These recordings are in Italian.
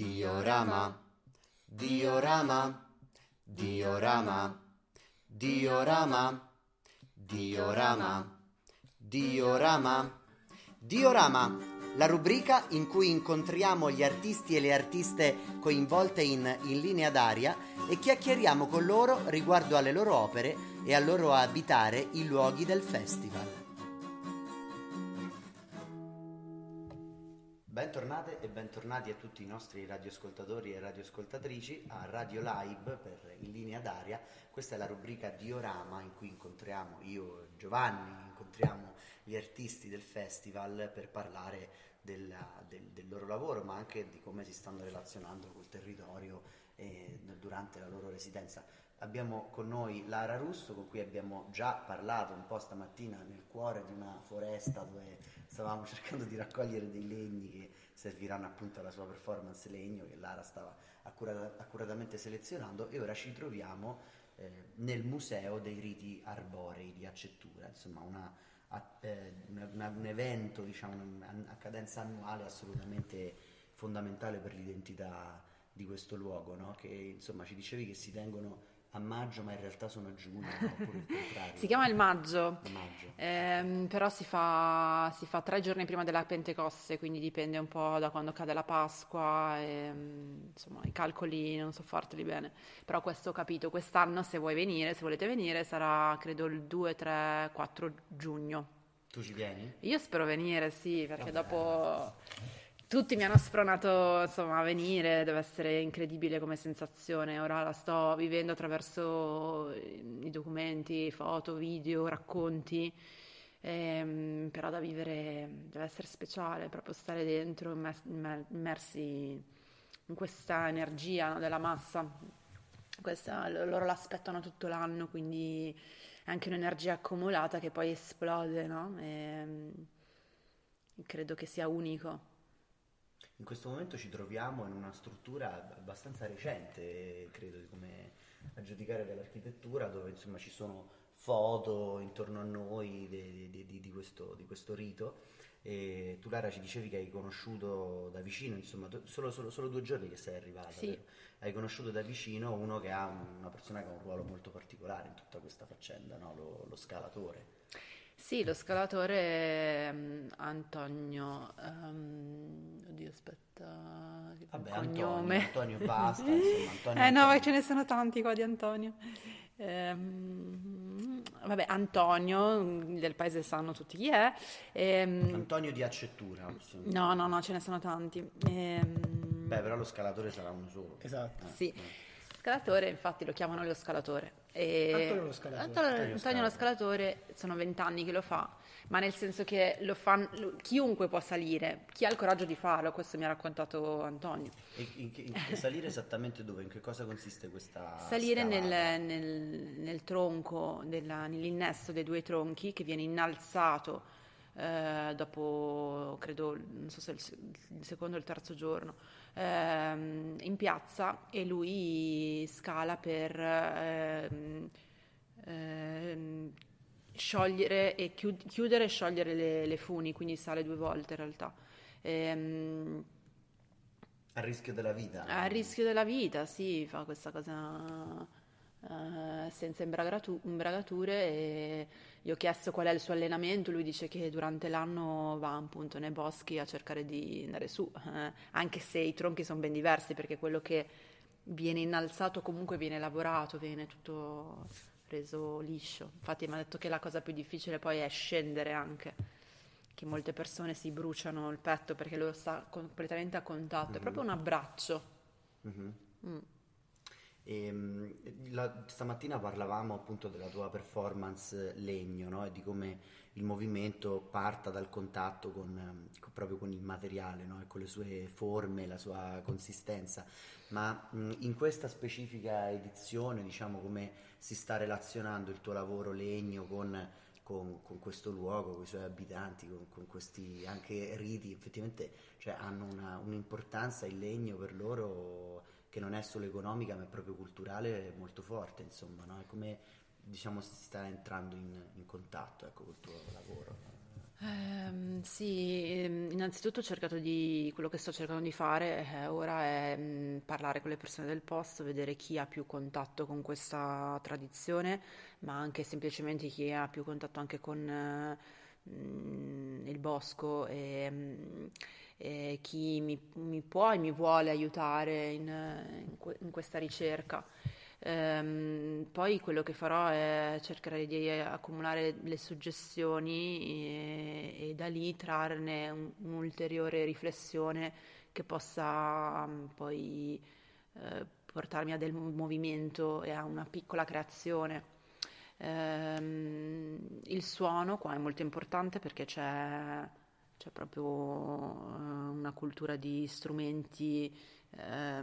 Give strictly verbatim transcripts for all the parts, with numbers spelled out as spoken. Diorama, diorama, diorama, diorama, diorama, diorama, diorama, la rubrica in cui incontriamo gli artisti e le artiste coinvolte in In Linea d'Aria e chiacchieriamo con loro riguardo alle loro opere e al loro abitare i luoghi del festival. Bentornate e bentornati a tutti i nostri radioascoltatori e radioascoltatrici a Radio Live per In Linea d'Aria. Questa è la rubrica Diorama in cui incontriamo io e Giovanni, incontriamo gli artisti del festival per parlare della, del, del loro lavoro, ma anche di come si stanno relazionando col territorio e durante la loro residenza. Abbiamo con noi Lara Russo, con cui abbiamo già parlato un po' stamattina nel cuore di una foresta dove stavamo cercando di raccogliere dei legni che serviranno appunto alla sua performance legno che Lara stava accurata, accuratamente selezionando, e ora ci troviamo eh, nel Museo dei Riti Arborei di Accettura, insomma una, a, eh, una, un evento diciamo a cadenza annuale assolutamente fondamentale per l'identità di questo luogo, no? Che insomma ci dicevi che si tengono a maggio, ma in realtà sono a giugno, oppure il contrario. Si chiama il maggio, il maggio. Ehm, però si fa, si fa tre giorni prima della Pentecoste, quindi dipende un po' da quando cade la Pasqua, e, insomma i calcoli non so farteli bene, però questo ho capito, quest'anno se vuoi venire, se volete venire, sarà credo il due, tre, quattro giugno. Tu ci vieni? Io spero venire, sì, perché no, dopo... Eh. Tutti mi hanno spronato insomma a venire, deve essere incredibile come sensazione, ora la sto vivendo attraverso i documenti, foto, video, racconti, ehm, però da vivere deve essere speciale, proprio stare dentro, immersi in questa energia, no, della massa, questa, loro l'aspettano tutto l'anno, quindi è anche un'energia accumulata che poi esplode, no? E credo che sia unico. In questo momento ci troviamo in una struttura abbastanza recente, credo, di come a giudicare dall'architettura, dove insomma ci sono foto intorno a noi di, di, di, di, questo, di questo rito. E tu, Lara, ci dicevi che hai conosciuto da vicino, insomma, solo, solo, solo due giorni che sei arrivata. Sì. Vero? Hai conosciuto da vicino uno che ha una persona che ha un ruolo molto particolare in tutta questa faccenda, no? Lo, lo scalatore. Sì, lo scalatore Antonio, um, oddio aspetta, vabbè, cognome. Antonio, Antonio basta, insomma, Antonio. Eh no, Antonio. Ce ne sono tanti qua di Antonio. Ehm, vabbè, Antonio, del paese sanno tutti chi è. Ehm, Antonio di Accettura. No, no, no, ce ne sono tanti. Ehm, Beh, però lo scalatore sarà uno solo. Esatto. Eh, sì. Eh. Scalatore, infatti lo chiamano lo scalatore. E Antonio lo scalatore. Antonio, Antonio, Antonio lo scalatore, sono vent'anni che lo fa, ma nel senso che lo fa chiunque può salire, chi ha il coraggio di farlo, questo mi ha raccontato Antonio. E in che, in che salire esattamente dove? In che cosa consiste questa salire nel, nel, nel tronco, della, nell'innesto dei due tronchi che viene innalzato eh, dopo, credo, non so se il, il secondo o il terzo giorno, in piazza, e lui scala per ehm, ehm, sciogliere e chiud- chiudere e sciogliere le, le funi, quindi sale due volte in realtà. Ehm, a rischio della vita. A rischio della vita, sì, fa questa cosa eh, senza imbragatu- imbragature. E gli ho chiesto qual è il suo allenamento, lui dice che durante l'anno va appunto nei boschi a cercare di andare su, eh, anche se i tronchi sono ben diversi, perché quello che viene innalzato comunque viene lavorato, viene tutto reso liscio. Infatti mi ha detto che la cosa più difficile poi è scendere anche, che molte persone si bruciano il petto perché loro sta completamente a contatto, mm-hmm. È proprio un abbraccio. Mm-hmm. Mm. E, la, stamattina parlavamo appunto della tua performance legno, no? E di come il movimento parta dal contatto con, con, proprio con il materiale, no? E con le sue forme, la sua consistenza, ma mh, in questa specifica edizione diciamo come si sta relazionando il tuo lavoro legno con, con, con questo luogo, con i suoi abitanti, con, con questi anche riti, effettivamente cioè, hanno una, un'importanza il legno per loro che non è solo economica ma è proprio culturale, molto forte, insomma, no? È come diciamo si sta entrando in, in contatto, ecco, col tuo lavoro. Um, sì, innanzitutto ho cercato di, quello che sto cercando di fare eh, ora è mh, parlare con le persone del posto, vedere chi ha più contatto con questa tradizione, ma anche semplicemente chi ha più contatto anche con eh, mh, il bosco e, mh, e chi mi, mi può e mi vuole aiutare in, in, que- in questa ricerca. Ehm, poi quello che farò è cercare di accumulare le suggestioni e, e da lì trarne un, un'ulteriore riflessione che possa um, poi eh, portarmi a del movimento e a una piccola creazione. Ehm, il suono qua è molto importante perché c'è, c'è proprio uh, una cultura di strumenti e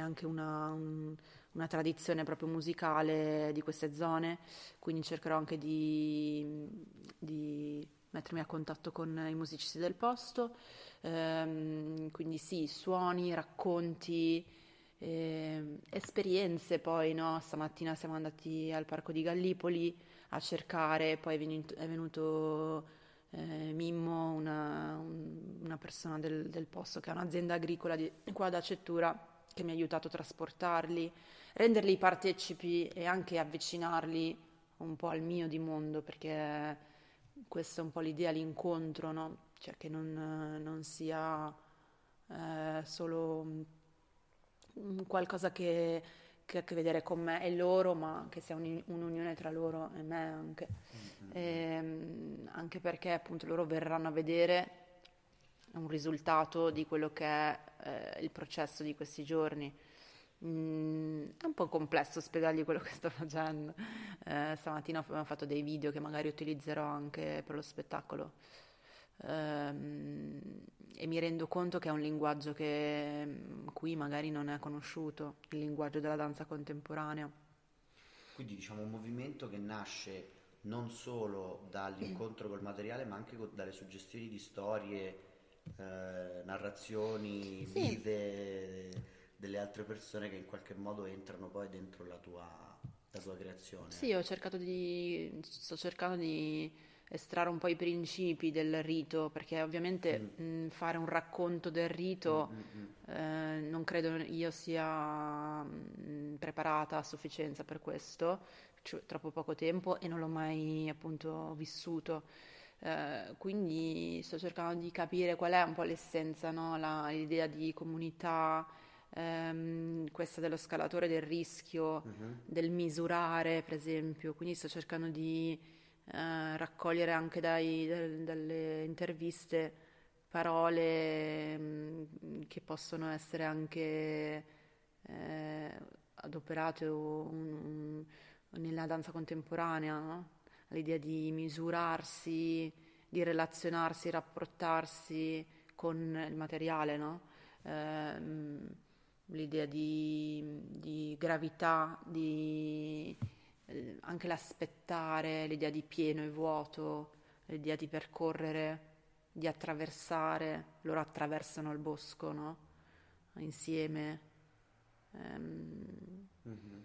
anche una, un, una tradizione proprio musicale di queste zone, quindi cercherò anche di, di mettermi a contatto con i musicisti del posto, ehm, quindi sì, suoni, racconti, ehm, esperienze poi, no? Stamattina siamo andati al parco di Gallipoli a cercare, poi è venuto, è venuto Eh, Mimmo, una, un, una persona del, del posto che ha un'azienda agricola di, qua ad Accettura, che mi ha aiutato a trasportarli, renderli partecipi e anche avvicinarli un po' al mio di mondo, perché questa è un po' l'idea, l'incontro, no? Cioè che non, non sia eh, solo qualcosa che, che ha a che vedere con me e loro, ma che sia un, un'unione tra loro e me anche. E, anche perché appunto loro verranno a vedere un risultato di quello che è eh, il processo di questi giorni. Mm, è un po' complesso spiegargli quello che sto facendo. Eh, stamattina abbiamo fatto dei video che magari utilizzerò anche per lo spettacolo. Eh, e mi rendo conto che è un linguaggio che qui magari non è conosciuto, il linguaggio della danza contemporanea. Quindi diciamo un movimento che nasce non solo dall'incontro col materiale, ma anche dalle suggestioni di storie, eh, narrazioni, sì, vite delle altre persone che in qualche modo entrano poi dentro la tua, la tua creazione. Sì, ho cercato di sto cercando di estrarre un po' i principi del rito, perché ovviamente mm. mh, fare un racconto del rito mm, mm, mm. Eh, non credo io sia mh, preparata a sufficienza per questo, cioè, troppo poco tempo e non l'ho mai appunto vissuto, eh, quindi sto cercando di capire qual è un po' l'essenza, no? La, l'idea di comunità, ehm, questa dello scalatore, del rischio, mm-hmm. del misurare per esempio, quindi sto cercando di eh, raccogliere anche dai, dal, dalle interviste parole mh, che possono essere anche eh, adoperate o un, nella danza contemporanea, no? L'idea di misurarsi, di relazionarsi, rapportarsi con il materiale, no? Ehm, l'idea di, di gravità, di, eh, anche l'aspettare, l'idea di pieno e vuoto, l'idea di percorrere, di attraversare. Loro attraversano il bosco, no? Insieme. Ehm, mm-hmm.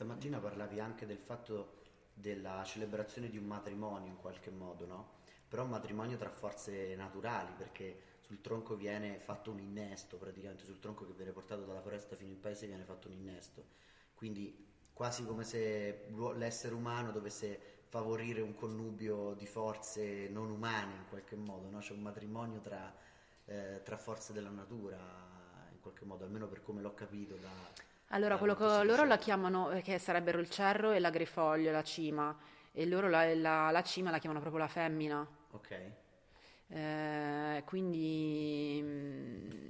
Stamattina parlavi anche del fatto della celebrazione di un matrimonio in qualche modo, no? Però un matrimonio tra forze naturali, perché sul tronco viene fatto un innesto, praticamente sul tronco che viene portato dalla foresta fino in paese viene fatto un innesto, quindi quasi come se l'essere umano dovesse favorire un connubio di forze non umane in qualche modo, no? C'è un matrimonio tra, eh, tra forze della natura in qualche modo, almeno per come l'ho capito da... Allora, quello che loro la chiamano, che sarebbero il cerro e l'agrifoglio, la cima, e loro la, la, la cima la chiamano proprio la femmina. Ok. Eh, quindi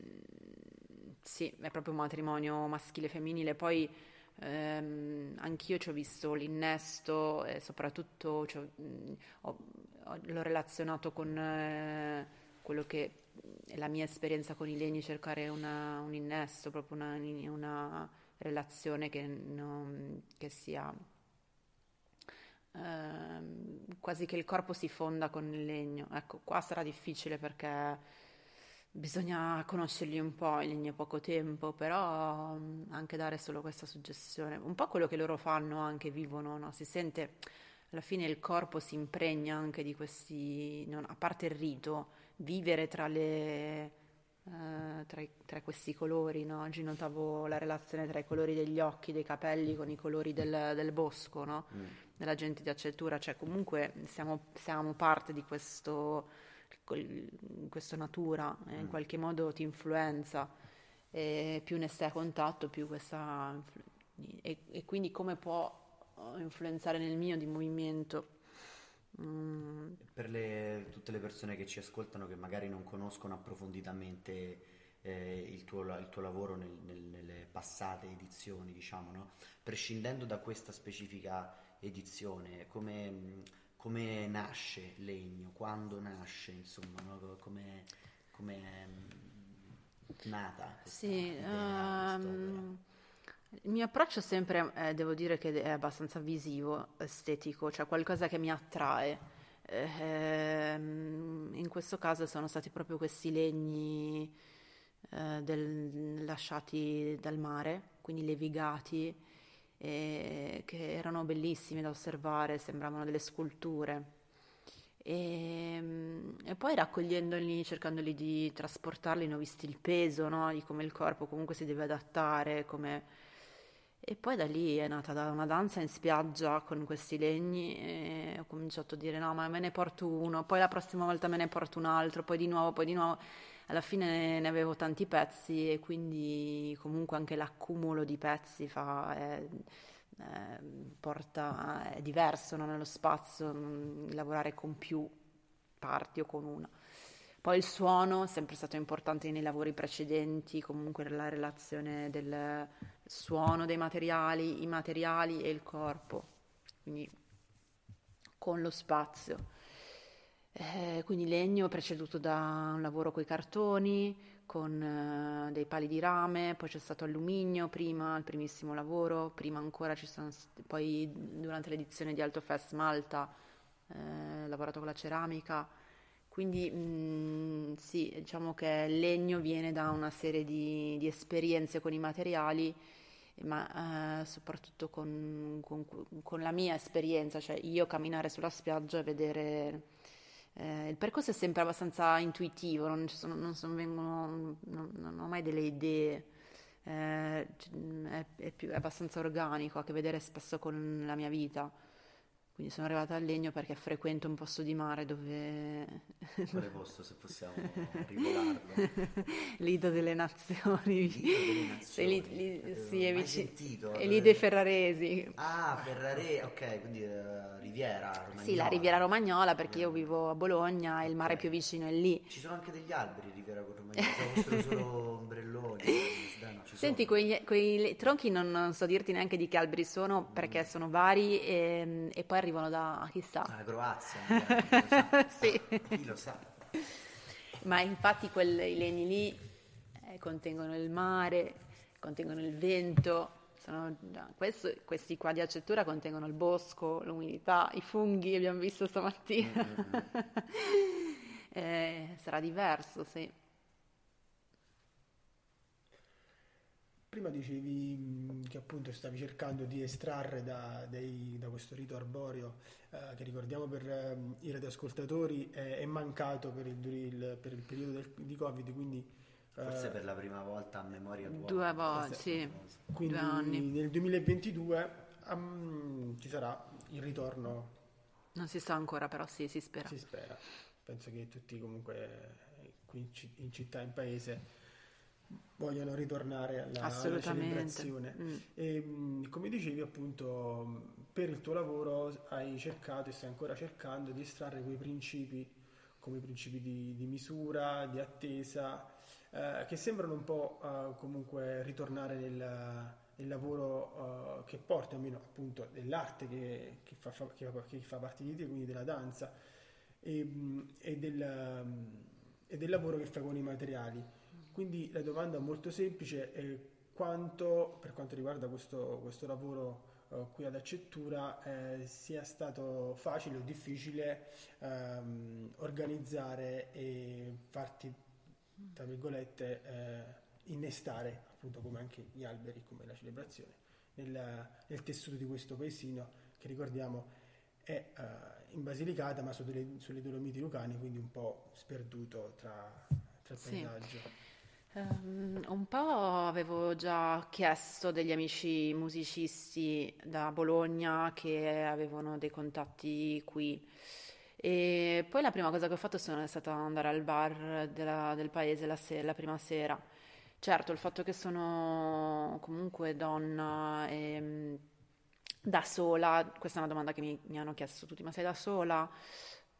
sì, è proprio un matrimonio maschile-femminile. Poi ehm, anch'io ci ho visto l'innesto e soprattutto cioè, ho, l'ho relazionato con eh, quello che è la mia esperienza con i legni, cercare una, un innesto, proprio una... una relazione che, non, che sia ehm, quasi che il corpo si fonda con il legno. Ecco, qua sarà difficile perché bisogna conoscerli un po', il legno è poco tempo, però anche dare solo questa suggestione, un po' quello che loro fanno, anche vivono, no? Si sente alla fine il corpo si impregna anche di questi, non, a parte il rito, vivere tra le... Uh, tra, tra questi colori, no? Oggi notavo la relazione tra i colori degli occhi, dei capelli con i colori del, del bosco, no? Mm. Della gente di Accettura, cioè comunque siamo, siamo parte di questo, questa natura, eh, mm. in qualche modo ti influenza, e più ne stai a contatto, più questa e, e quindi come può influenzare nel mio di movimento. Mm. Per le, tutte le persone che ci ascoltano che magari non conoscono approfonditamente eh, il, tuo, il tuo lavoro nel, nel, nelle passate edizioni, diciamo, no? Prescindendo da questa specifica edizione, come, come nasce Legno? Quando nasce, insomma, no? Come è nata questa sì, idea, um... Il mio approccio sempre, eh, devo dire che è abbastanza visivo, estetico, cioè qualcosa che mi attrae. Eh, in questo caso sono stati proprio questi legni eh, del, lasciati dal mare, quindi levigati, eh, che erano bellissimi da osservare, sembravano delle sculture. E, e poi raccogliendoli, cercandoli di trasportarli, ne ho visto il peso, no? Di come il corpo comunque si deve adattare, come... E poi da lì è nata da una danza in spiaggia con questi legni e ho cominciato a dire no, ma me ne porto uno, poi la prossima volta me ne porto un altro, poi di nuovo, poi di nuovo. Alla fine ne avevo tanti pezzi e quindi comunque anche l'accumulo di pezzi fa, eh, eh, porta, è diverso, no? Nello spazio, mh, lavorare con più parti o con una. Poi il suono è sempre stato importante nei lavori precedenti, comunque la relazione del suono dei materiali, i materiali e il corpo, quindi con lo spazio. Eh, quindi Legno preceduto da un lavoro coi cartoni, con eh, dei pali di rame, poi c'è stato alluminio prima, il primissimo lavoro, prima ancora ci sono st- poi durante l'edizione di Altofest Malta eh, lavorato con la ceramica. Quindi mh, sì, diciamo che il legno viene da una serie di, di esperienze con i materiali, ma eh, soprattutto con, con, con la mia esperienza, cioè io camminare sulla spiaggia e vedere... Eh, il percorso è sempre abbastanza intuitivo, non, ci sono, non, sono, vengono, non, non ho mai delle idee, eh, è, è, più, è abbastanza organico, ha a che vedere spesso con la mia vita. Quindi sono arrivata al Legno perché frequento un posto di mare dove... Quale posto, se possiamo rivolarlo? Lido delle Nazioni. Lido delle Nazioni. Lì, lì, eh, sì, è vicino. E Lido Ferraresi. Ah, Ferraresi, ok, quindi uh, Riviera Romagnola. Sì, la Riviera Romagnola, perché io vivo a Bologna e il mare okay. più vicino è lì. Ci sono anche degli alberi Riviera Romagnola, sono solo ombrelloni. No, senti, quei, quei tronchi non, non so dirti neanche di che alberi sono, mm. perché sono vari e, e poi arrivano da chissà dalla Croazia, sì. Chi lo sa, ma infatti quei legni lì eh, contengono il mare, contengono il vento, sono, no, questo, questi qua di Accettura contengono il bosco, l'umidità, i funghi, abbiamo visto stamattina. mm. eh, sarà diverso, sì. Prima dicevi che appunto stavi cercando di estrarre da, dei, da questo rito arboreo eh, che ricordiamo per eh, i radioascoltatori è, è mancato per il, il, per il periodo del, di Covid, quindi eh, forse per la prima volta a memoria d'uomo. Due volte, sì. Quindi due anni. Nel duemilaventidue um, ci sarà il ritorno. Non si sa ancora, però sì, si spera. Si spera. Penso che tutti comunque qui in città, in paese, vogliono ritornare alla, alla celebrazione. Mm. E, come dicevi appunto, per il tuo lavoro hai cercato e stai ancora cercando di estrarre quei principi, come principi di, di misura, di attesa, eh, che sembrano un po' eh, comunque ritornare nel, nel lavoro eh, che porta, almeno appunto dell'arte che, che, fa, fa, che, fa, che fa parte di te, quindi della danza e, e, del, e del lavoro che fai con i materiali. Quindi la domanda molto semplice è quanto, per quanto riguarda questo, questo lavoro eh, qui ad Accettura, eh, sia stato facile o difficile ehm, organizzare e farti, tra virgolette, eh, innestare, appunto come anche gli alberi, come la celebrazione, nel, nel tessuto di questo paesino che ricordiamo è uh, in Basilicata, ma su delle, sulle Dolomiti Lucane, quindi un po' sperduto tra, tra il paesaggio. Sì. Um, un po' avevo già chiesto degli amici musicisti da Bologna che avevano dei contatti qui, e poi la prima cosa che ho fatto sono è stata andare al bar della, del paese la, se- la prima sera. Certo, il fatto che sono comunque donna e da sola, questa è una domanda che mi, mi hanno chiesto tutti, ma sei da sola?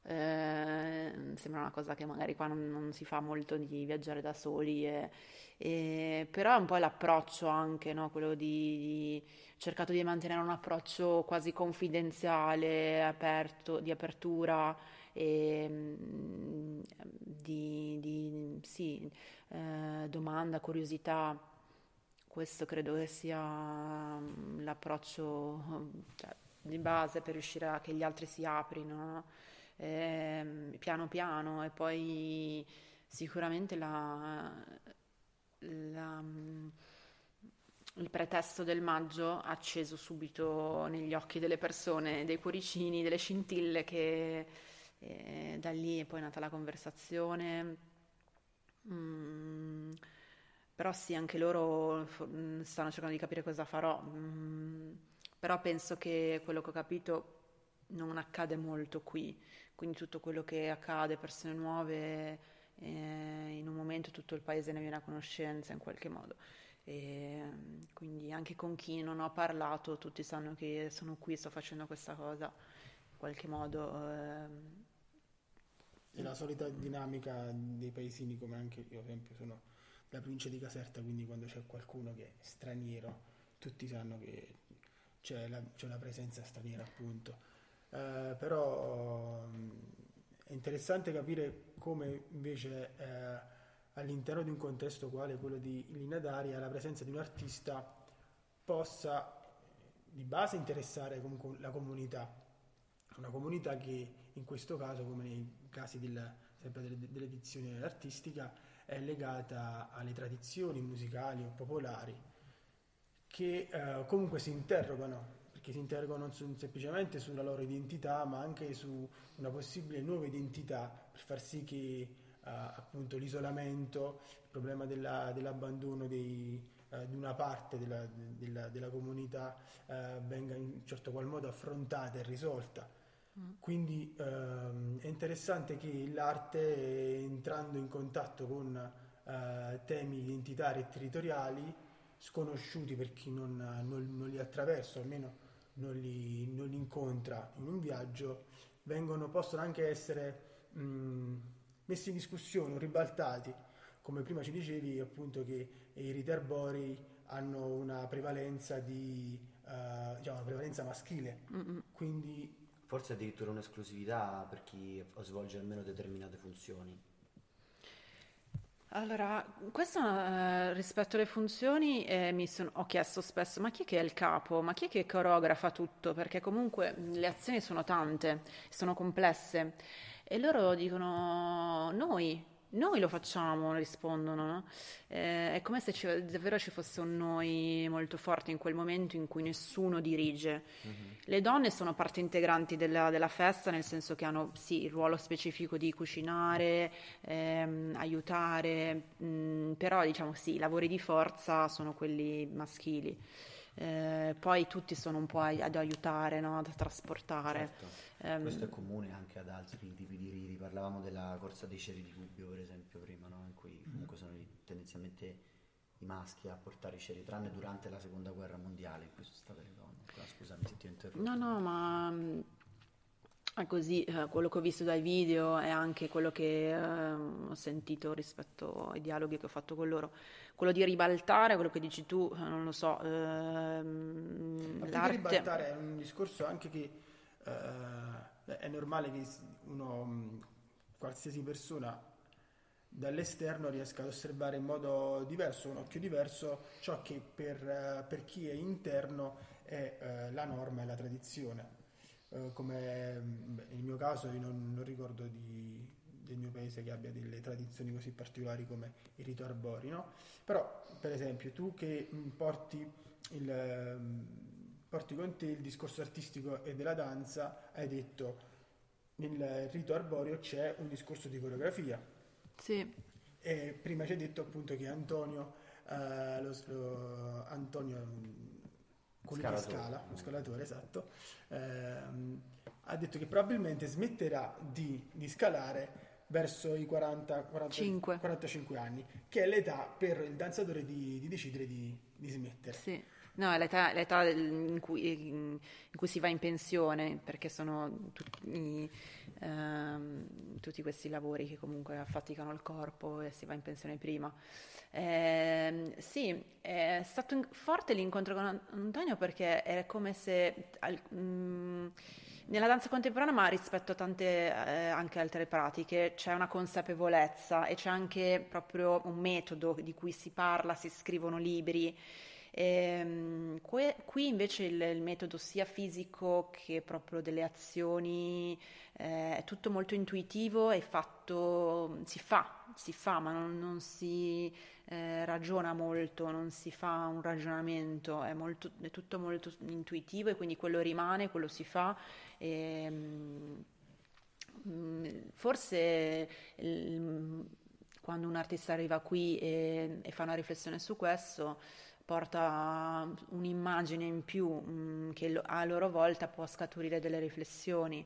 Eh, sembra una cosa che magari qua non, non si fa molto, di viaggiare da soli, e, e, però è un po' l'approccio anche, no? Quello di, di cercato di mantenere un approccio quasi confidenziale, aperto, di apertura e di, di sì, eh, domanda, curiosità. Questo credo che sia l'approccio, cioè, di base per riuscire a che gli altri si aprino piano piano, e poi sicuramente la, la, il pretesto del maggio ha acceso subito negli occhi delle persone dei cuoricini, delle scintille, che eh, da lì è poi nata la conversazione. Mm, però sì, anche loro stanno cercando di capire cosa farò. Mm, però penso che quello che ho capito non accade molto qui, quindi tutto quello che accade, persone nuove, eh, in un momento tutto il paese ne viene a conoscenza in qualche modo, e quindi anche con chi non ho parlato tutti sanno che sono qui, sto facendo questa cosa in qualche modo. ehm... È la solita dinamica dei paesini, come anche io ad esempio sono della provincia di Caserta, quindi quando c'è qualcuno che è straniero tutti sanno che c'è la, c'è la presenza straniera, appunto. Uh, però um, è interessante capire come invece uh, all'interno di un contesto quale quello di In Linea d'Aria la presenza di un artista possa di base interessare comunque la comunità, una comunità che in questo caso, come nei casi del, sempre dell'edizione artistica, è legata alle tradizioni musicali o popolari che uh, comunque si interrogano, che si interrogano non semplicemente sulla loro identità, ma anche su una possibile nuova identità, per far sì che uh, appunto l'isolamento, il problema della, dell'abbandono dei, uh, di una parte della, della, della comunità uh, venga in un certo qual modo affrontata e risolta. Mm. Quindi uh, è interessante che l'arte, entrando in contatto con uh, temi identitari e territoriali sconosciuti per chi non, non, non li attraversa, almeno non li, non li incontra in un viaggio, vengono, possono anche essere mh, messi in discussione, ribaltati, come prima ci dicevi appunto che i riti arbori hanno una prevalenza di uh, diciamo una prevalenza maschile. Mm-hmm. Quindi forse addirittura un'esclusività per chi svolge almeno determinate funzioni. Allora, questo eh, rispetto alle funzioni eh, mi son, ho chiesto spesso, ma chi è che è il capo? Ma chi è che coreografa tutto? Perché comunque le azioni sono tante, sono complesse, e loro dicono noi, noi lo facciamo, rispondono, no? Eh, è come se ci, davvero ci fosse un noi molto forte in quel momento in cui nessuno dirige. Mm-hmm. Le donne sono parte integrante della, della festa, nel senso che hanno sì il ruolo specifico di cucinare, ehm, aiutare, mh, però diciamo sì, i lavori di forza sono quelli maschili. Eh, poi tutti sono un po' ad aiutare, no? Ad trasportare. Certo. Um, questo è comune anche ad altri tipi di riti. Parlavamo della corsa dei ceri di Gubbio, per esempio, prima, no? In cui comunque sono tendenzialmente i maschi a portare i ceri, tranne durante la seconda guerra mondiale, in cui sono state le donne. Però, scusami se ti ho interrotto. No, no, ma è così. Eh, quello che ho visto dai video è anche quello che eh, ho sentito rispetto ai dialoghi che ho fatto con loro. Quello di ribaltare, quello che dici tu, non lo so. Ehm, Ma l'arte... ribaltare è un discorso anche che eh, è normale che uno, qualsiasi persona dall'esterno riesca ad osservare in modo diverso, un occhio diverso, ciò che per, per chi è interno è eh, la norma e la tradizione. Eh, come nel mio caso, io non, non ricordo di... del mio paese che abbia delle tradizioni così particolari come il rito arbori, no? Però per esempio tu che porti il, porti con te il discorso artistico e della danza, hai detto nel rito arboreo c'è un discorso di coreografia. Sì. E prima ci hai detto appunto che Antonio, eh, lo, lo, Antonio quello che scala, un scalatore, esatto, ehm, ha detto che probabilmente smetterà di, di scalare verso i quaranta, quaranta, quarantacinque anni, che è l'età per il danzatore di, di decidere di, di smettere. Sì. No, è l'età, l'età in, cui, in cui si va in pensione, perché sono tutti, ehm, tutti questi lavori che comunque affaticano il corpo e si va in pensione prima. Eh, sì, è stato forte l'incontro con Antonio, perché è come se al, mh, nella danza contemporanea, ma rispetto a tante eh, anche altre pratiche, c'è una consapevolezza e c'è anche proprio un metodo di cui si parla, si scrivono libri. E, que, qui invece il, il metodo sia fisico che proprio delle azioni eh, è tutto molto intuitivo e fatto, si fa, si fa ma non, non si eh, ragiona molto, non si fa un ragionamento, è, molto, è tutto molto intuitivo, e quindi quello rimane, quello si fa. E, mh, forse il, quando un artista arriva qui e, e fa una riflessione su questo, porta un'immagine in più mh, che lo, a loro volta può scaturire delle riflessioni,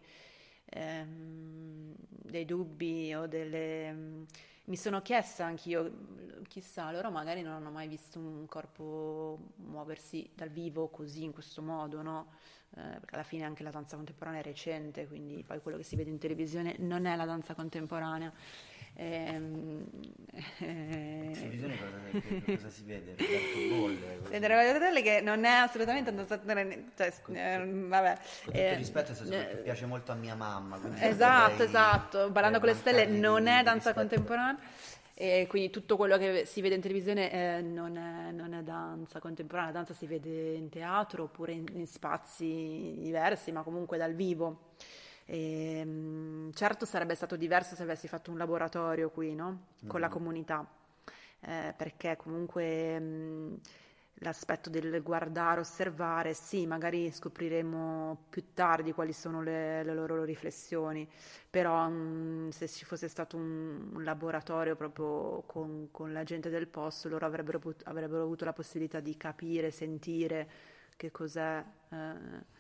ehm, dei dubbi o delle... Mh, mi sono chiesta anch'io, chissà, loro magari non hanno mai visto un corpo muoversi dal vivo così, in questo modo, no? Eh, perché alla fine anche la danza contemporanea è recente, quindi poi quello che si vede in televisione non è la danza contemporanea. Ehm, eh, televisione cosa, che, cosa si vede? Roberto Bolle, così. Roberto Bolle, che non è assolutamente andato, cioè, con, eh, vabbè. Con tutto eh, rispetto, eh, piace molto a mia mamma. Esatto, potrei, esatto. Ballando con le stelle non è danza contemporanea, e quindi tutto quello che si vede in televisione eh, non, è, non è danza contemporanea. La danza si vede in teatro oppure in, in spazi diversi, ma comunque dal vivo. E, certo, sarebbe stato diverso se avessi fatto un laboratorio qui, no? Con mm-hmm. la comunità, eh, perché comunque mh, l'aspetto del guardare, osservare, sì, magari scopriremo più tardi quali sono le, le loro riflessioni, però mh, se ci fosse stato un, un laboratorio proprio con, con la gente del posto, loro avrebbero, put- avrebbero avuto la possibilità di capire, sentire che cos'è. Eh,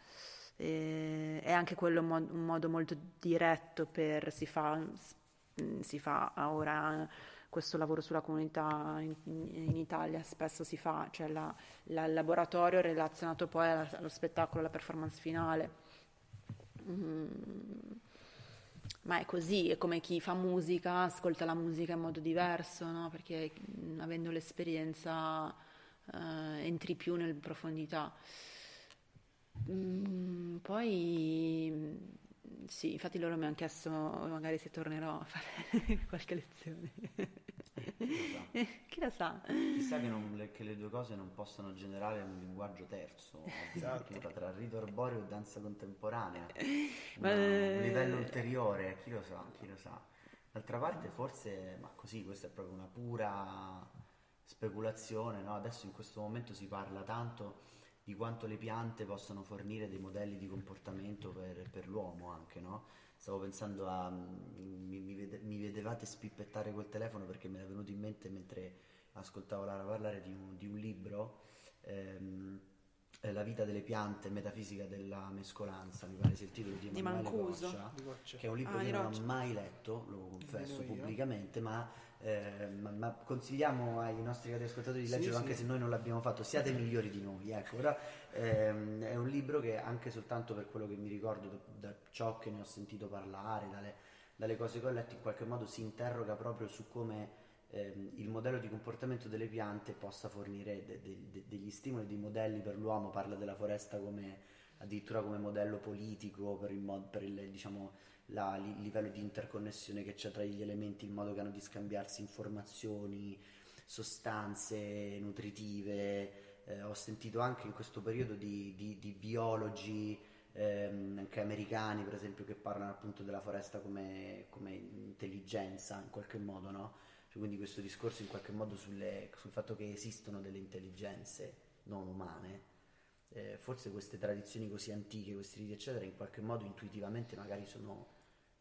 E è anche quello mo- un modo molto diretto per si fa, si fa ora questo lavoro sulla comunità in, in Italia spesso si fa, cioè la, la, il laboratorio relazionato poi alla, allo spettacolo, alla performance finale, mm. ma è così, è come chi fa musica ascolta la musica in modo diverso, no? Perché avendo l'esperienza eh, entri più nel profondità. Mm, poi sì, infatti loro mi hanno chiesto magari se tornerò a fare qualche lezione. Chi lo sa? Chissà che, non, le, che le due cose non possano generare un linguaggio terzo, esatto. Tra rito arboreo e danza contemporanea. Ma... un livello ulteriore, chi lo sa, chi lo sa. D'altra parte forse, ma così, questa è proprio una pura speculazione, no? Adesso in questo momento si parla tanto di quanto le piante possono fornire dei modelli di comportamento per, per l'uomo anche, no? Stavo pensando a... Mi, mi, vede, mi vedevate spippettare quel telefono perché me era venuto in mente mentre ascoltavo Lara parlare di un, di un libro, ehm, La vita delle piante, metafisica della mescolanza, mi pare sia il titolo, di Emanuele Goccia, che è un libro ah, che non ho mai letto, lo confesso pubblicamente, ma... Eh, ma, ma consigliamo ai nostri cari ascoltatori di leggerlo, sì, anche sì. Se noi non l'abbiamo fatto, siate migliori di noi, ecco. Ora, ehm, è un libro che anche soltanto per quello che mi ricordo, da, da ciò che ne ho sentito parlare, dalle, dalle cose che ho letto, in qualche modo si interroga proprio su come ehm, il modello di comportamento delle piante possa fornire de, de, de, degli stimoli, dei modelli per l'uomo. Parla della foresta come, addirittura come modello politico per il, mod, per il diciamo La, il livello di interconnessione che c'è tra gli elementi, il modo che hanno di scambiarsi informazioni, sostanze nutritive. Eh, ho sentito anche in questo periodo di, di, di biologi ehm, anche americani, per esempio, che parlano appunto della foresta come, come intelligenza in qualche modo, no? Cioè, quindi questo discorso in qualche modo sulle, sul fatto che esistono delle intelligenze non umane eh, forse queste tradizioni così antiche, questi riti eccetera, in qualche modo intuitivamente magari sono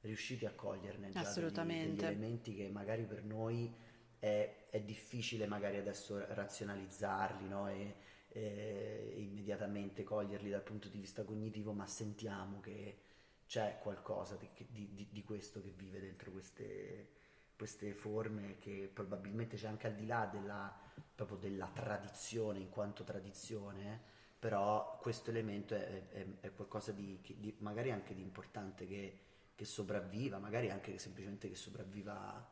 riusciti a coglierne già assolutamente degli, degli elementi che magari per noi è, è difficile magari adesso razionalizzarli, no? E, e immediatamente coglierli dal punto di vista cognitivo, ma sentiamo che c'è qualcosa di, di, di questo che vive dentro queste, queste forme, che probabilmente c'è anche al di là della, proprio della tradizione in quanto tradizione, però questo elemento è, è, è qualcosa di, di magari anche di importante che, che sopravviva, magari anche semplicemente che sopravviva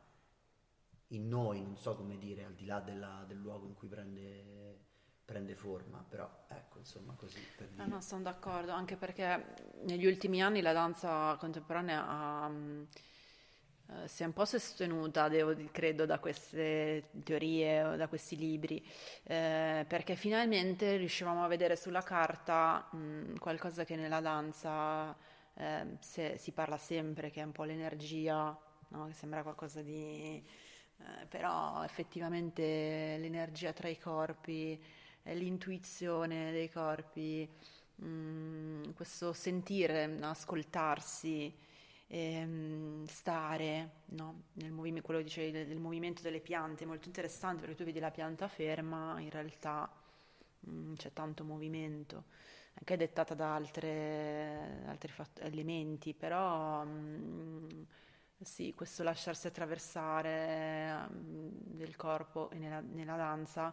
in noi, non so come dire, al di là della, del luogo in cui prende... prende forma, però ecco, insomma, così per dire. No, no, sono d'accordo, anche perché negli ultimi anni la danza contemporanea ha, eh, si è un po' sostenuta, devo, credo, da queste teorie o da questi libri, eh, perché finalmente riuscivamo a vedere sulla carta mh, qualcosa che nella danza eh, se, si parla sempre, che è un po' l'energia, no? Che sembra qualcosa di... Eh, però effettivamente l'energia tra i corpi, l'intuizione dei corpi, mh, questo sentire, ascoltarsi, ehm, stare, no? Nel movimento, quello che dicevi del, del movimento delle piante è molto interessante, perché tu vedi la pianta ferma, in realtà mh, c'è tanto movimento, anche dettata da altre, altri fat- elementi, però mh, sì, questo lasciarsi attraversare del corpo e nella, nella danza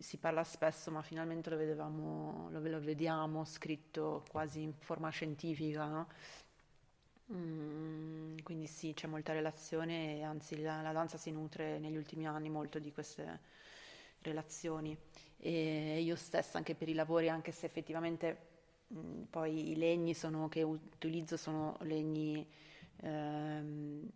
si parla spesso, ma finalmente lo vedevamo, lo, lo vediamo scritto quasi in forma scientifica, no? Mm, quindi sì, c'è molta relazione, anzi la, la danza si nutre negli ultimi anni molto di queste relazioni. E io stessa anche per i lavori, anche se effettivamente mh, poi i legni sono, che utilizzo sono legni... Ehm,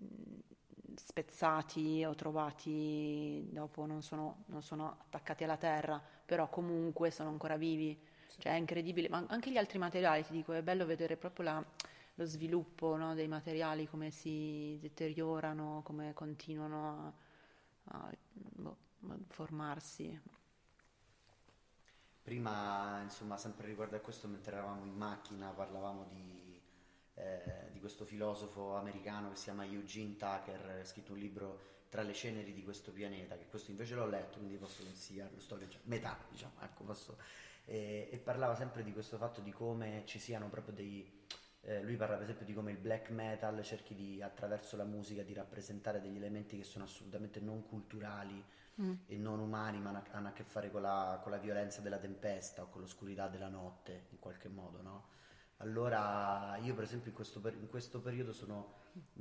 spezzati o trovati dopo, non sono, non sono attaccati alla terra, però comunque sono ancora vivi, sì. Cioè è incredibile, ma anche gli altri materiali, ti dico, è bello vedere proprio la, lo sviluppo, no, dei materiali, come si deteriorano, come continuano a, a, a formarsi. Prima, insomma, sempre riguardo a questo, mentre eravamo in macchina parlavamo di Eh, di questo filosofo americano che si chiama Eugene Thacker, ha scritto un libro, Tra le ceneri di questo pianeta, che questo invece l'ho letto, quindi posso consigliarlo, sto leggendo metà, diciamo, ecco, posso, eh, e parlava sempre di questo fatto di come ci siano proprio dei eh, lui parla per esempio di come il black metal cerchi di, attraverso la musica, di rappresentare degli elementi che sono assolutamente non culturali mm. e non umani, ma hanno a che fare con la, con la violenza della tempesta o con l'oscurità della notte, in qualche modo, no? Allora io per esempio in questo, per- in questo periodo sono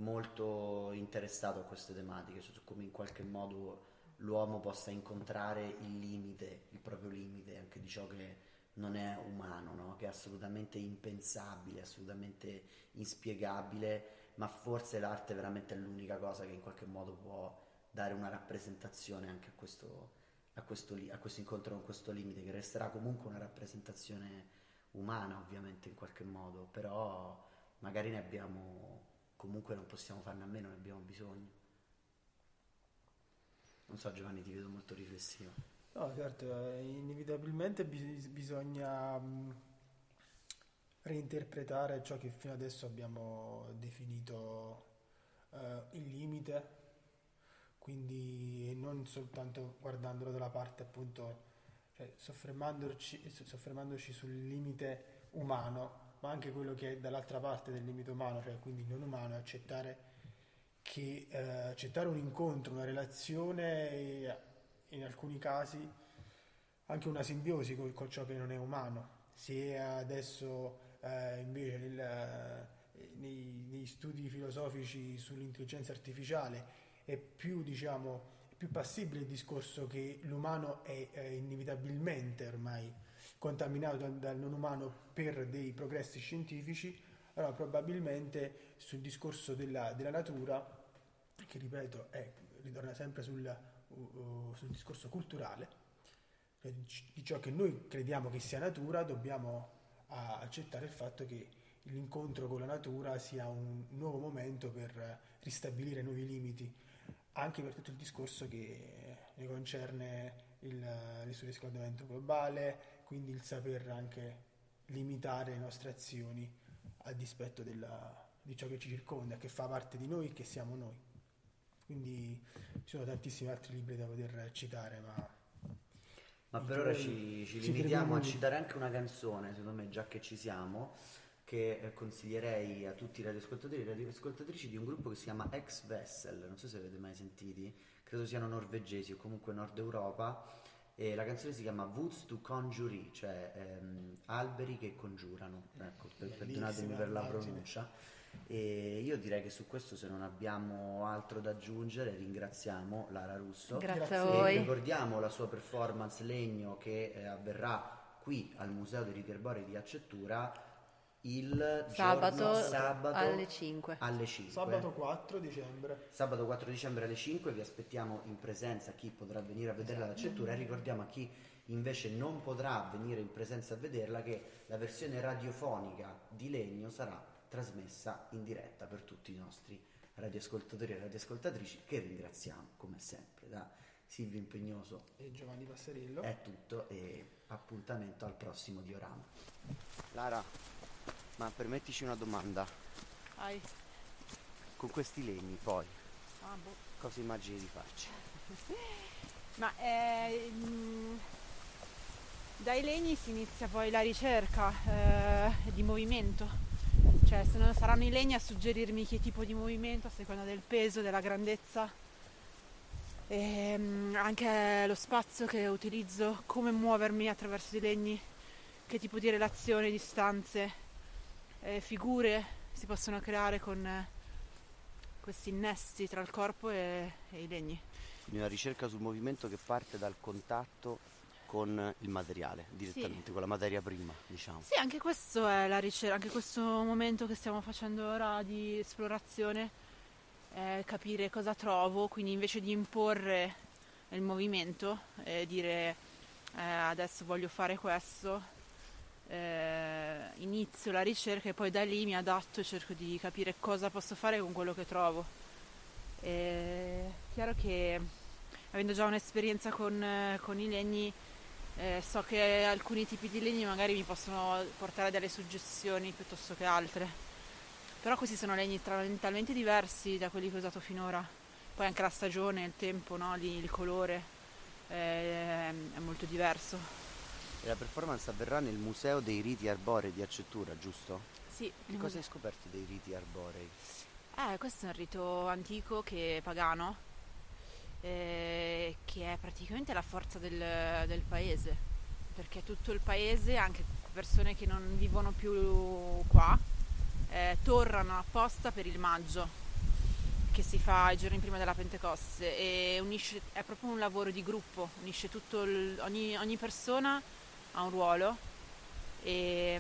molto interessato a queste tematiche, cioè su come in qualche modo l'uomo possa incontrare il limite, il proprio limite anche di ciò che non è umano, no? Che è assolutamente impensabile, assolutamente inspiegabile, ma forse l'arte veramente è l'unica cosa che in qualche modo può dare una rappresentazione anche a questo, a questo, li- a questo incontro con questo limite, che resterà comunque una rappresentazione umana ovviamente in qualche modo, però magari ne abbiamo, comunque non possiamo farne a meno, ne abbiamo bisogno. Non so, Giovanni, ti vedo molto riflessivo. No, certo, inevitabilmente bis- bisogna mh, reinterpretare ciò che fino adesso abbiamo definito uh, il limite, quindi non soltanto guardandolo dalla parte appunto Soffermandoci, soffermandoci sul limite umano, ma anche quello che è dall'altra parte del limite umano, cioè quindi non umano, accettare che eh, accettare un incontro, una relazione e in alcuni casi anche una simbiosi con, con ciò che non è umano. Se adesso eh, invece nel, nei, nei studi filosofici sull'intelligenza artificiale è più, diciamo, più passibile il discorso che l'umano è eh, inevitabilmente ormai contaminato dal, dal non umano per dei progressi scientifici, allora probabilmente sul discorso della, della natura, che ripeto è, ritorna sempre sul, uh, sul discorso culturale, cioè di ciò che noi crediamo che sia natura, dobbiamo uh, accettare il fatto che l'incontro con la natura sia un nuovo momento per uh, ristabilire nuovi limiti, anche per tutto il discorso che ne concerne il, il surriscaldamento globale, quindi il saper anche limitare le nostre azioni a dispetto della, di ciò che ci circonda, che fa parte di noi, che siamo noi. Quindi ci sono tantissimi altri libri da poter citare, ma... Ma per ora ci, ci limitiamo a citare anche una canzone, secondo me, già che ci siamo, che consiglierei a tutti i radioascoltatori e radioascoltatrici di un gruppo che si chiama Ex Vessel, non so se avete mai sentiti, credo siano norvegesi o comunque Nord Europa, e la canzone si chiama Woods to Conjury, cioè ehm, alberi che congiurano, ecco, per, perdonatemi per la pronuncia, e io direi che su questo, se non abbiamo altro da aggiungere, ringraziamo Lara Russo. Grazie a voi. E ricordiamo la sua performance Legno che eh, avverrà qui al Museo dei Riti Arborei di Accettura il sabato, giorno, sabato alle cinque. Alle cinque. Sabato quattro dicembre. Sabato quattro dicembre alle cinque. Vi aspettiamo in presenza, chi potrà venire a vederla ad Accettura, e ricordiamo a chi invece non potrà venire in presenza a vederla che la versione radiofonica di Legno sarà trasmessa in diretta per tutti i nostri radioascoltatori e radioascoltatrici, che ringraziamo come sempre. Da Silvio Impegnoso e Giovanni Passerillo è tutto, e appuntamento al prossimo Diorama. Lara, ma permettici una domanda. Vai. Con questi legni poi, ah, boh. cosa immagini di farci? Ma eh, dai legni si inizia poi la ricerca eh, di movimento, cioè se non saranno i legni a suggerirmi che tipo di movimento a seconda del peso, della grandezza e anche lo spazio che utilizzo, come muovermi attraverso i legni, che tipo di relazioni, distanze, Eh, figure si possono creare con eh, questi innesti tra il corpo e, e i legni. Quindi una ricerca sul movimento che parte dal contatto con il materiale direttamente, sì. Con la materia prima, diciamo. Sì, anche questo è la ricerca, anche questo momento che stiamo facendo ora di esplorazione, eh, capire cosa trovo, quindi invece di imporre il movimento e eh, dire eh, adesso voglio fare questo. Eh, inizio la ricerca e poi da lì mi adatto e cerco di capire cosa posso fare con quello che trovo. È chiaro che avendo già un'esperienza con, con i legni eh, so che alcuni tipi di legni magari mi possono portare delle suggestioni piuttosto che altre, però questi sono legni tra- talmente diversi da quelli che ho usato finora, poi anche la stagione, il tempo, no? Lì, il colore eh, è molto diverso. E la performance avverrà nel Museo dei Riti Arborei di Accettura, giusto? Sì. Che cosa hai scoperto dei riti arborei? Eh, questo è un rito antico che è pagano, eh, che è praticamente la forza del, del paese, perché tutto il paese, anche persone che non vivono più qua, eh, tornano apposta per il maggio, che si fa i giorni prima della Pentecoste, e unisce, è proprio un lavoro di gruppo, unisce tutto, il, ogni, ogni persona ha un ruolo e,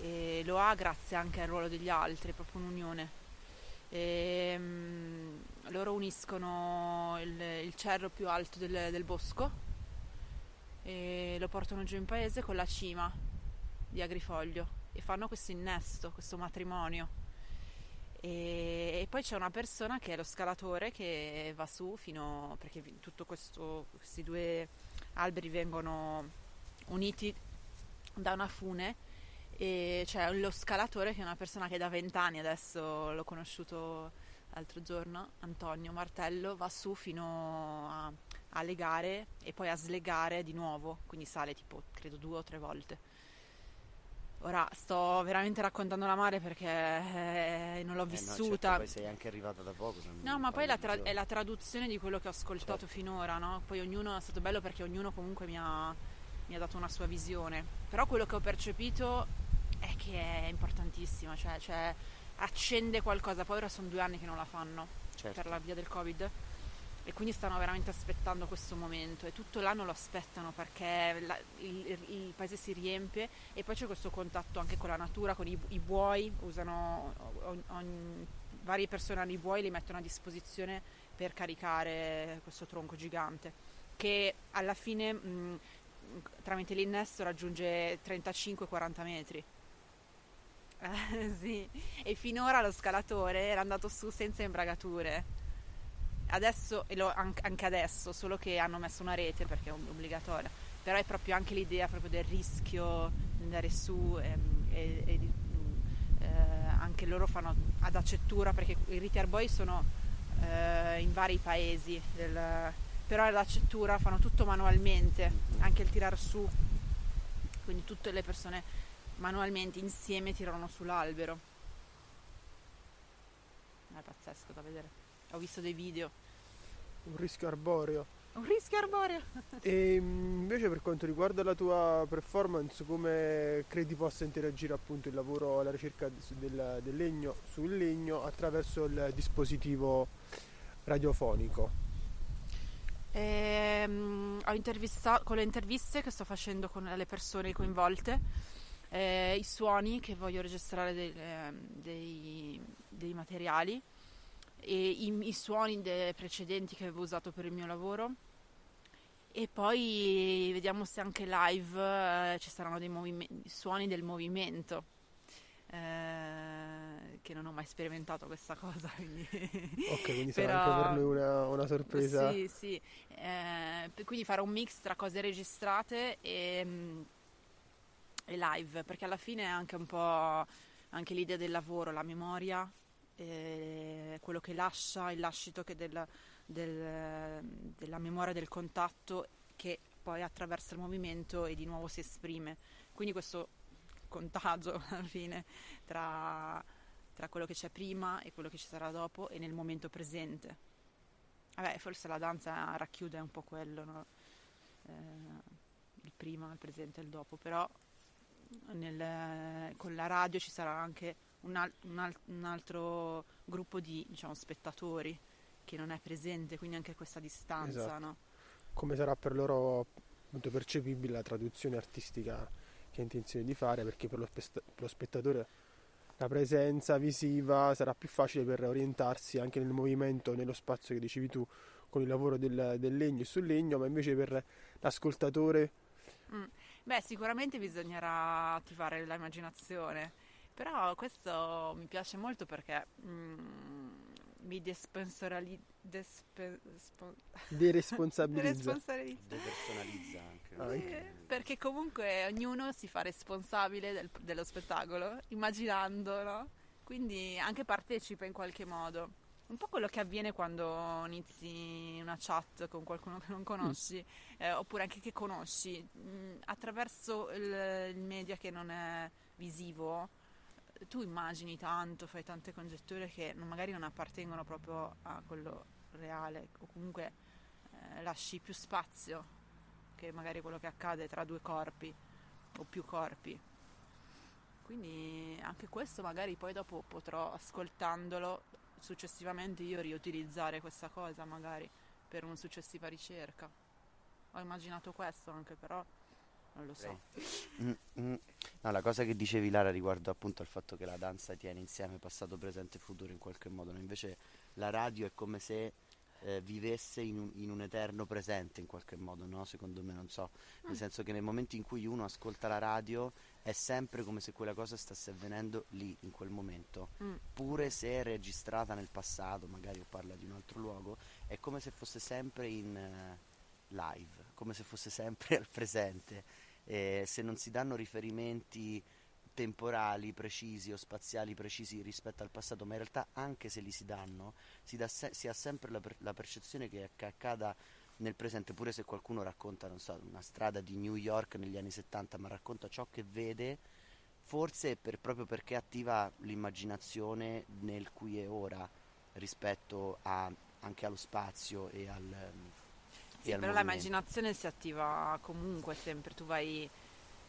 e lo ha grazie anche al ruolo degli altri, è proprio un'unione. E, loro uniscono il, il cerro più alto del, del bosco e lo portano giù in paese con la cima di agrifoglio e fanno questo innesto, questo matrimonio. E, e poi c'è una persona che è lo scalatore che va su fino, perché tutto questo, questi due alberi vengono uniti da una fune, e c'è lo scalatore che è una persona che da vent'anni, adesso l'ho conosciuto l'altro giorno, Antonio Martello, va su fino a, a legare e poi a slegare di nuovo, quindi sale tipo credo due o tre volte. Ora sto veramente raccontando la mare perché eh, non l'ho eh vissuta. No, certo, poi sei anche arrivata da poco. No, ma poi la tra- è la traduzione di quello che ho ascoltato, certo, finora, no? Poi ognuno è stato bello perché ognuno comunque mi ha, mi ha dato una sua visione. Però quello che ho percepito è che è importantissima, cioè, cioè accende qualcosa. Poi ora sono due anni che non la fanno, certo, per la via del Covid, e quindi stanno veramente aspettando questo momento, e tutto l'anno lo aspettano perché la, il, il paese si riempie, e poi c'è questo contatto anche con la natura, con i, i buoi, usano ogni, ogni, varie persone hanno i buoi, li mettono a disposizione per caricare questo tronco gigante che alla fine mh, tramite l'innesto raggiunge trentacinque quaranta metri. Eh, sì. E finora lo scalatore era andato su senza imbragature. Adesso, e lo, anche adesso, solo che hanno messo una rete perché è obbligatoria, però è proprio anche l'idea proprio del rischio andare su ehm, e, e eh, anche loro fanno ad Accettura, perché i riti arborei sono eh, in vari paesi del, però ad Accettura fanno tutto manualmente, anche il tirar su, quindi tutte le persone manualmente insieme tirano sull'albero. È pazzesco da vedere, ho visto dei video. Un rischio arboreo. Un rischio arboreo. E invece per quanto riguarda la tua performance, come credi possa interagire appunto il lavoro alla ricerca del, del legno sul legno attraverso il dispositivo radiofonico? Ehm, ho intervistato, con le interviste che sto facendo con le persone coinvolte, eh, i suoni che voglio registrare dei, dei, dei materiali e i, i suoni de, precedenti che avevo usato per il mio lavoro, e poi vediamo se anche live eh, ci saranno dei movime- suoni del movimento, eh, che non ho mai sperimentato questa cosa, quindi ok, quindi però... sarà anche per noi una, una sorpresa. Sì, sì, eh, quindi fare un mix tra cose registrate e, e live, perché alla fine è anche un po' anche l'idea del lavoro, la memoria, quello che lascia, il lascito che della, del, della memoria del contatto, che poi attraversa il movimento e di nuovo si esprime, quindi questo contagio alla fine tra, tra quello che c'è prima e quello che ci sarà dopo e nel momento presente. Vabbè, forse la danza racchiude un po' quello, no? eh, il prima, il presente e il dopo, però nel, con la radio ci sarà anche Un, al- un, al- un altro gruppo di, diciamo, spettatori che non è presente, quindi anche questa distanza, esatto. No? Come sarà per loro appunto percepibile la traduzione artistica che ha intenzione di fare, perché per lo, spest- per lo spettatore la presenza visiva sarà più facile per orientarsi anche nel movimento, nello spazio che dicevi tu con il lavoro del, del legno e sul legno, ma invece per l'ascoltatore mm. Beh, sicuramente bisognerà attivare l'immaginazione. Però questo mi piace molto perché mm, mi despensorali... despe... spon... deresponsabilizza. Depersonalizza anche. Ah, anche. Perché comunque ognuno si fa responsabile del, dello spettacolo, immaginandolo, quindi anche partecipa in qualche modo. Un po' quello che avviene quando inizi una chat con qualcuno che non conosci, mm. eh, oppure anche che conosci, mh, attraverso il, il media che non è visivo. Tu immagini tanto, fai tante congetture che magari non appartengono proprio a quello reale, o comunque eh, lasci più spazio che magari quello che accade tra due corpi o più corpi. Quindi anche questo magari poi dopo potrò, ascoltandolo successivamente, io riutilizzare questa cosa magari per una successiva ricerca. Ho immaginato questo anche, però non lo so. Mm-hmm. No, la cosa che dicevi Lara riguardo appunto al fatto che la danza tiene insieme passato, presente e futuro in qualche modo, no? Invece la radio è come se eh, vivesse in un, in un eterno presente in qualche modo, no? Secondo me, non so, nel senso che nel momento in cui uno ascolta la radio è sempre come se quella cosa stesse avvenendo lì, in quel momento, mm. pure se è registrata nel passato, magari, o parla di un altro luogo, è come se fosse sempre in eh, live, come se fosse sempre al presente. Eh, se non si danno riferimenti temporali precisi o spaziali precisi rispetto al passato, ma in realtà anche se li si danno, si, da se- si ha sempre la, per- la percezione che accada nel presente, pure se qualcuno racconta, non so, una strada di New York negli anni settanta, ma racconta ciò che vede, forse per- proprio perché attiva l'immaginazione nel qui e ora rispetto a- anche allo spazio e al... Um, Sì, però l'immaginazione si attiva comunque sempre, tu vai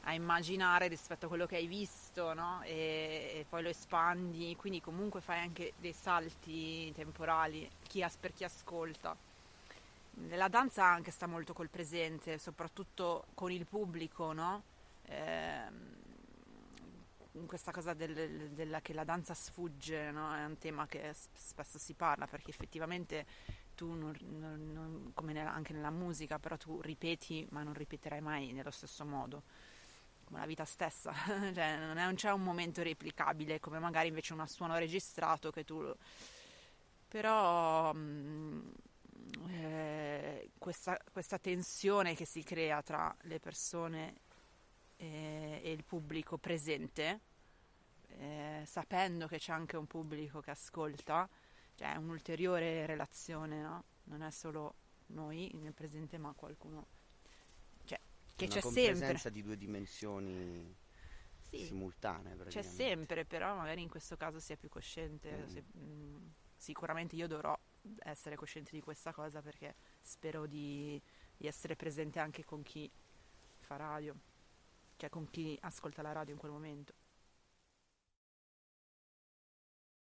a immaginare rispetto a quello che hai visto, no? e, e poi lo espandi, quindi comunque fai anche dei salti temporali chi as- per chi ascolta. La danza anche sta molto col presente, soprattutto con il pubblico, no? Ehm, questa cosa del, della, che la danza sfugge, no? È un tema che spesso si parla, perché effettivamente... tu non, non, non, come nella, anche nella musica, però tu ripeti ma non ripeterai mai nello stesso modo, come la vita stessa cioè, non, è, non c'è un momento replicabile come magari invece un suono registrato che tu però mh, eh, questa, questa tensione che si crea tra le persone eh, e il pubblico presente, eh, sapendo che c'è anche un pubblico che ascolta, cioè un'ulteriore relazione, no? Non è solo noi nel presente, ma qualcuno, cioè, che c'è sempre. Una compresenza di due dimensioni, sì, simultanee. C'è sempre, però magari in questo caso si è più cosciente. Mm. Se, mh, sicuramente io dovrò essere cosciente di questa cosa, perché spero di, di essere presente anche con chi fa radio, cioè con chi ascolta la radio in quel momento.